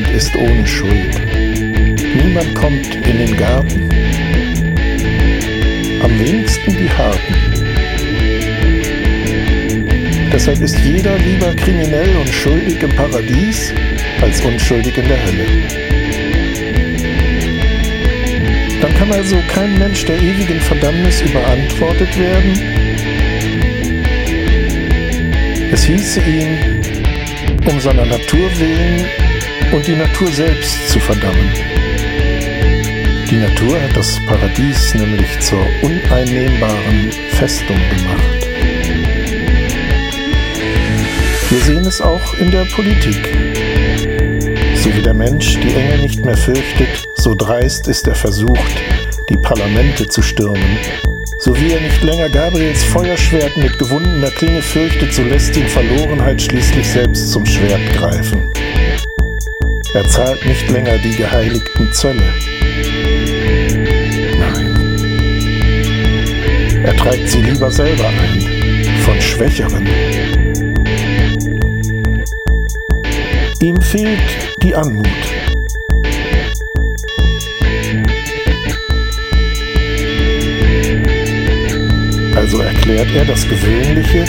Niemand ist ohne Schuld. Niemand kommt in den Garten. Am wenigsten die Harten. Deshalb ist jeder lieber kriminell und schuldig im Paradies als unschuldig in der Hölle. Dann kann also kein Mensch der ewigen Verdammnis überantwortet werden. Es hieße ihn, um seiner Natur willen und die Natur selbst zu verdammen. Die Natur hat das Paradies nämlich zur uneinnehmbaren Festung gemacht. Wir sehen es auch in der Politik. So wie der Mensch die Enge nicht mehr fürchtet, so dreist ist er versucht, die Parlamente zu stürmen. So wie er nicht länger Gabriels Feuerschwert mit gewundener Klinge fürchtet, so lässt ihn Verlorenheit schließlich selbst zum Schwert greifen. Er zahlt nicht länger die geheiligten Zölle. Nein. Er treibt sie lieber selber ein, von Schwächeren. Ihm fehlt die Anmut. Also erklärt er das Gewöhnliche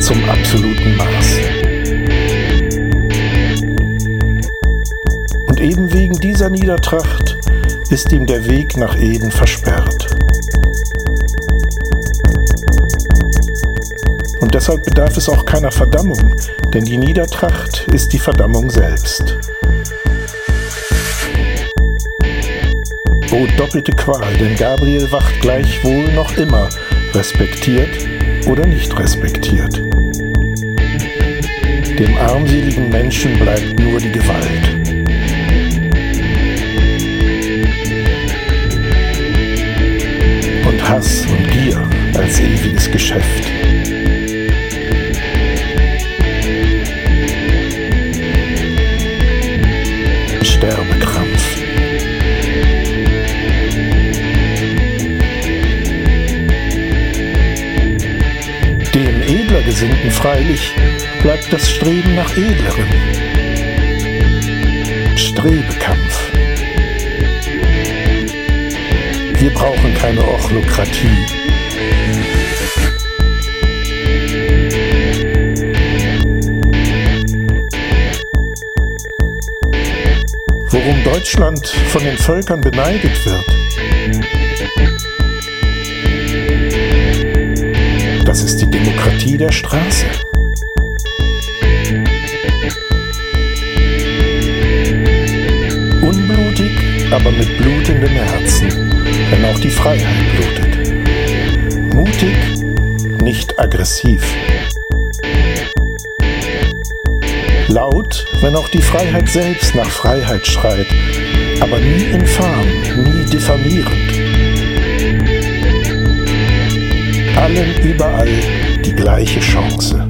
zum absoluten Maß. Und eben wegen dieser Niedertracht ist ihm der Weg nach Eden versperrt. Und deshalb bedarf es auch keiner Verdammung, denn die Niedertracht ist die Verdammung selbst. Oh, doppelte Qual, denn Gabriel wacht gleichwohl noch immer, respektiert oder nicht respektiert. Dem armseligen Menschen bleibt nur die Gewalt. Und Hass und Gier als ewiges Geschäft. Sterbekrampf. Dem edler Gesinnten freilich bleibt das Streben nach Edlerem. Strebekampf. Wir brauchen keine Ochlokratie. Worum Deutschland von den Völkern beneidet wird, das ist die Demokratie der Straße. Unblutig, aber mit blutendem Herzen, wenn auch die Freiheit blutet. Mutig, nicht aggressiv. Laut, wenn auch die Freiheit selbst nach Freiheit schreit, aber nie infam, nie diffamierend. Allen überall die gleiche Chance.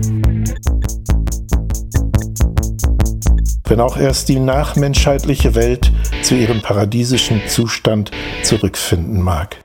Wenn auch erst die nachmenschheitliche Welt zu ihrem paradiesischen Zustand zurückfinden mag.